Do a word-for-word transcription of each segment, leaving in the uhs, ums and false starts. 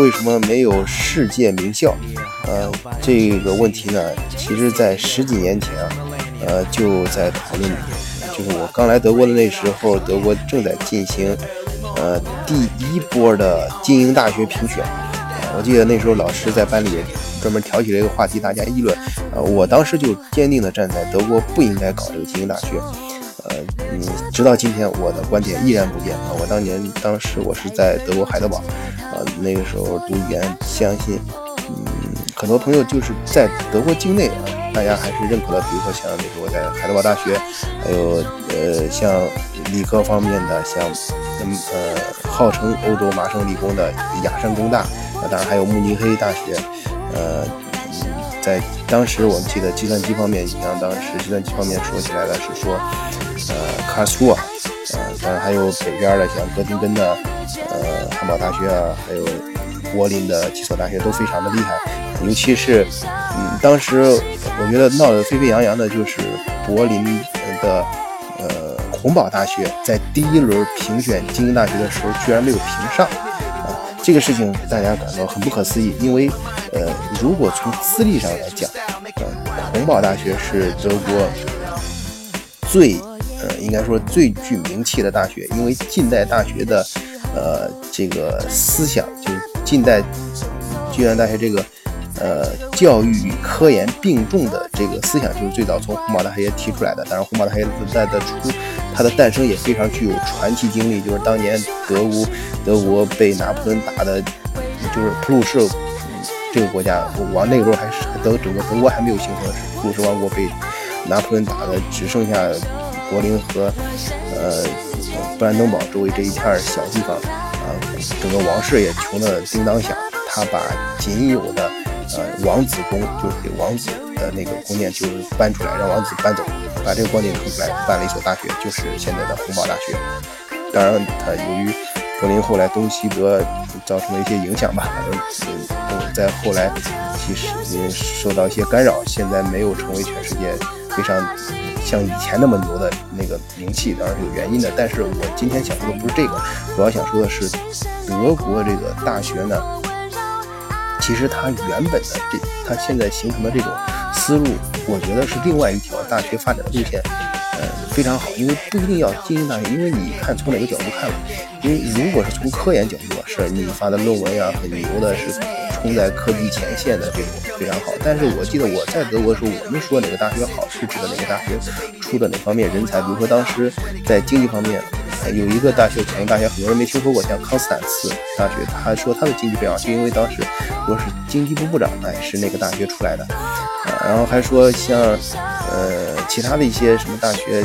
为什么没有世界名校？呃，这个问题呢，其实在十几年前啊，呃，就在讨论，就是我刚来德国的那时候，德国正在进行呃第一波的精英大学评选。我记得那时候老师在班里专门挑起了一个话题，大家议论。呃，我当时就坚定地站在德国不应该搞这个精英大学。呃，嗯，直到今天我的观点依然不变啊。我当年当时我是在德国海德堡，啊、呃，那个时候读语言，相信，嗯，很多朋友就是在德国境内啊，大家还是认可了，比如说像那时候在海德堡大学，还有呃像理科方面的，像嗯呃号称欧洲麻省理工的雅山工大。当然还有慕尼黑大学，呃，在当时我们记得计算机方面，你像当时计算机方面说起来的是说，呃，卡苏啊，呃，当然还有北边的像哥廷根的，呃，汉堡大学啊，还有柏林的几所大学都非常的厉害，尤其是，嗯，当时我觉得闹得沸沸扬扬的就是柏林的，呃，洪堡大学在第一轮评选精英大学的时候居然没有评上。这个事情大家感到很不可思议，因为呃，如果从资历上来讲，呃，洪堡大学是德国最呃，应该说最具名气的大学，因为近代大学的呃这个思想，就是近代近代大学这个呃教育与科研并重的这个思想，就是最早从洪堡大学提出来的。当然，洪堡大学在的出它的诞生也非常具有传奇经历，就是当年德国德国被拿破仑打的，就是普鲁士、嗯、这个国家，往那个时候还是德整个德国还没有形成，普鲁士王国被拿破仑打的只剩下柏林和呃布兰登堡周围这一片小地方啊、呃，整个王室也穷得叮当响，他把仅有的呃王子宫，就是给王子的那个宫殿就是搬出来，让王子搬走，把这个光景腾出来，办了一所大学，就是现在的洪堡大学。当然，它由于柏林后来东西德造成了一些影响吧，嗯，在后来其实受到一些干扰，现在没有成为全世界非常像以前那么牛的那个名气，当然是有原因的。但是我今天想说的不是这个，主要想说的是德国这个大学呢，其实它原本的这，它现在形成的这种思路，我觉得是另外一条大学发展的路线，呃，非常好，因为不一定要精英大学，因为你看从哪个角度看了，因为如果是从科研角度，是你发的论文啊，很牛的，是冲在科技前线的这种非常好。但是我记得我在德国的时候，我们说哪个大学好，是指的哪个大学出的哪方面人才，比如说当时在经济方面。有一个大学，可能大学很多人没听说过，像康斯坦茨大学，他说他的经济非常好，就因为当时我是经济部部长，哎，是那个大学出来的，啊，然后还说像呃其他的一些什么大学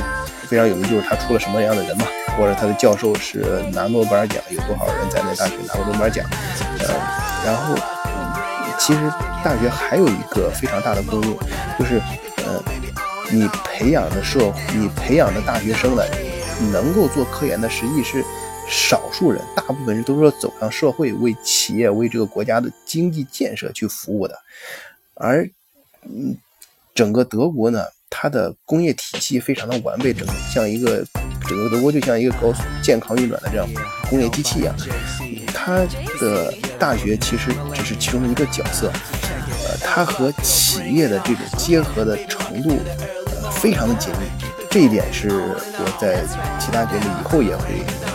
非常有名，就是他出了什么样的人嘛，或者他的教授是拿诺贝尔奖，有多少人在那大学拿过诺贝尔奖，呃，然后、嗯、其实大学还有一个非常大的功用，就是呃你培养的社会，你培养的大学生的。能够做科研的实际是少数人，大部分人都是走上社会，为企业，为这个国家的经济建设去服务的。而嗯，整个德国呢，它的工业体系非常的完备，整个像一个整个德国就像一个高速健康运转的这样工业机器一样。它的大学其实只是其中的一个角色，呃，它和企业的这种结合的程度、呃、非常的紧密。这一点是我在其他节目以后也会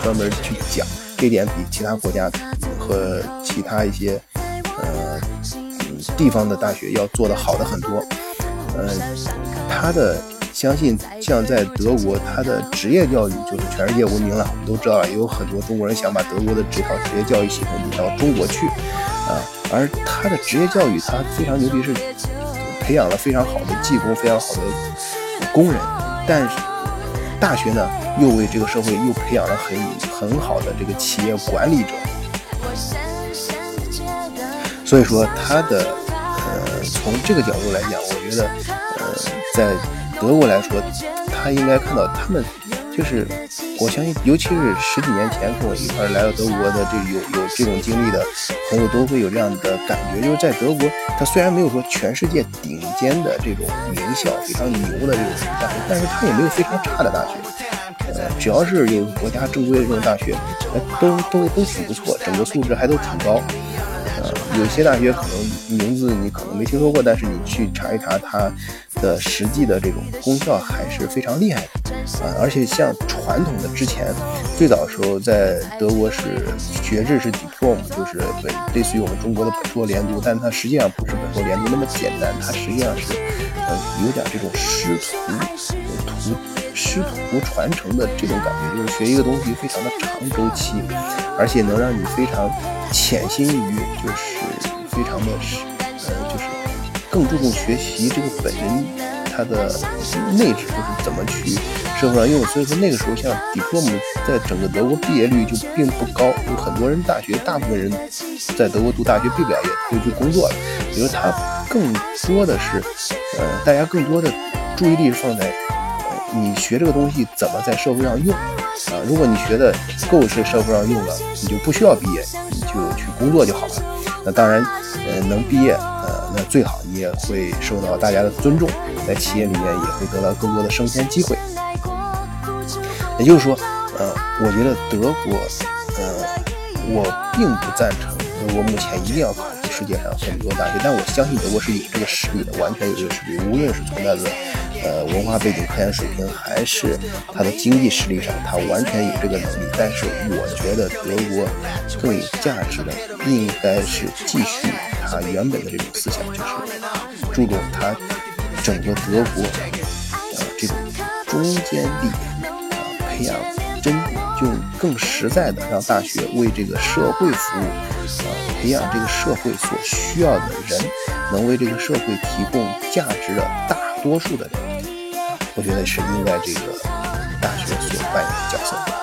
专门去讲，这一点比其他国家和其他一些呃地方的大学要做得好的很多。呃，他的相信像在德国，他的职业教育就是全世界闻名了，我们都知道了，也有很多中国人想把德国的这套职业教育系统引到中国去啊、呃。而他的职业教育，他非常牛逼，是培养了非常好的技工，非常好的工人。但是大学呢，又为这个社会又培养了很很好的这个企业管理者，所以说他的呃从这个角度来讲，我觉得呃在德国来说，他应该看到他们就是我相信，尤其是十几年前跟我一块来到德国的这有有这种经历的朋友都会有这样的感觉，就是在德国，它虽然没有说全世界顶尖的这种名校、非常牛的这种大学，但是它也没有非常差的大学，呃，只要是有国家正规的这种大学，都都都挺不错，整个素质还都挺高。有些大学可能名字你可能没听说过，但是你去查一查它的实际的这种功效还是非常厉害的啊。而且像传统的之前最早的时候在德国是学制是 diploma， 就是本类似于我们中国的本硕连读，但它实际上不是本硕连读那么简单，它实际上是呃有点这种师徒徒师徒传承的这种感觉，就是学一个东西非常的长周期，而且能让你非常潜心于就是非常的呃就是更注重学习这个本人它的内质，就是怎么去社会上用。所以说那个时候像 diploma 在整个德国毕业率就并不高，有很多人大学大部分人在德国读大学毕不了业就去工作了，因为它更多的是呃大家更多的注意力放在你学这个东西怎么在社会上用啊？如果你学的够是社会上用了，你就不需要毕业，你就去工作就好了。那当然，呃，能毕业，呃，那最好你也会受到大家的尊重，在企业里面也会得到更多的升迁机会。也就是说，呃，我觉得德国，呃，我并不赞成德国目前一定要考世界上很多大学，但我相信德国是有这个实力的，完全有这个实力，无论是从它的呃文化背景、科研水平，还是它的经济实力上，它完全有这个能力。但是我觉得德国更有价值的应该是继续它原本的这种思想，就是注重它整个德国呃这种中间力啊、呃、培养真就更实在的让大学为这个社会服务啊、呃、培养这个社会所需要的人，能为这个社会提供价值的大多数的人，我觉得是应该这个大学所扮演的角色。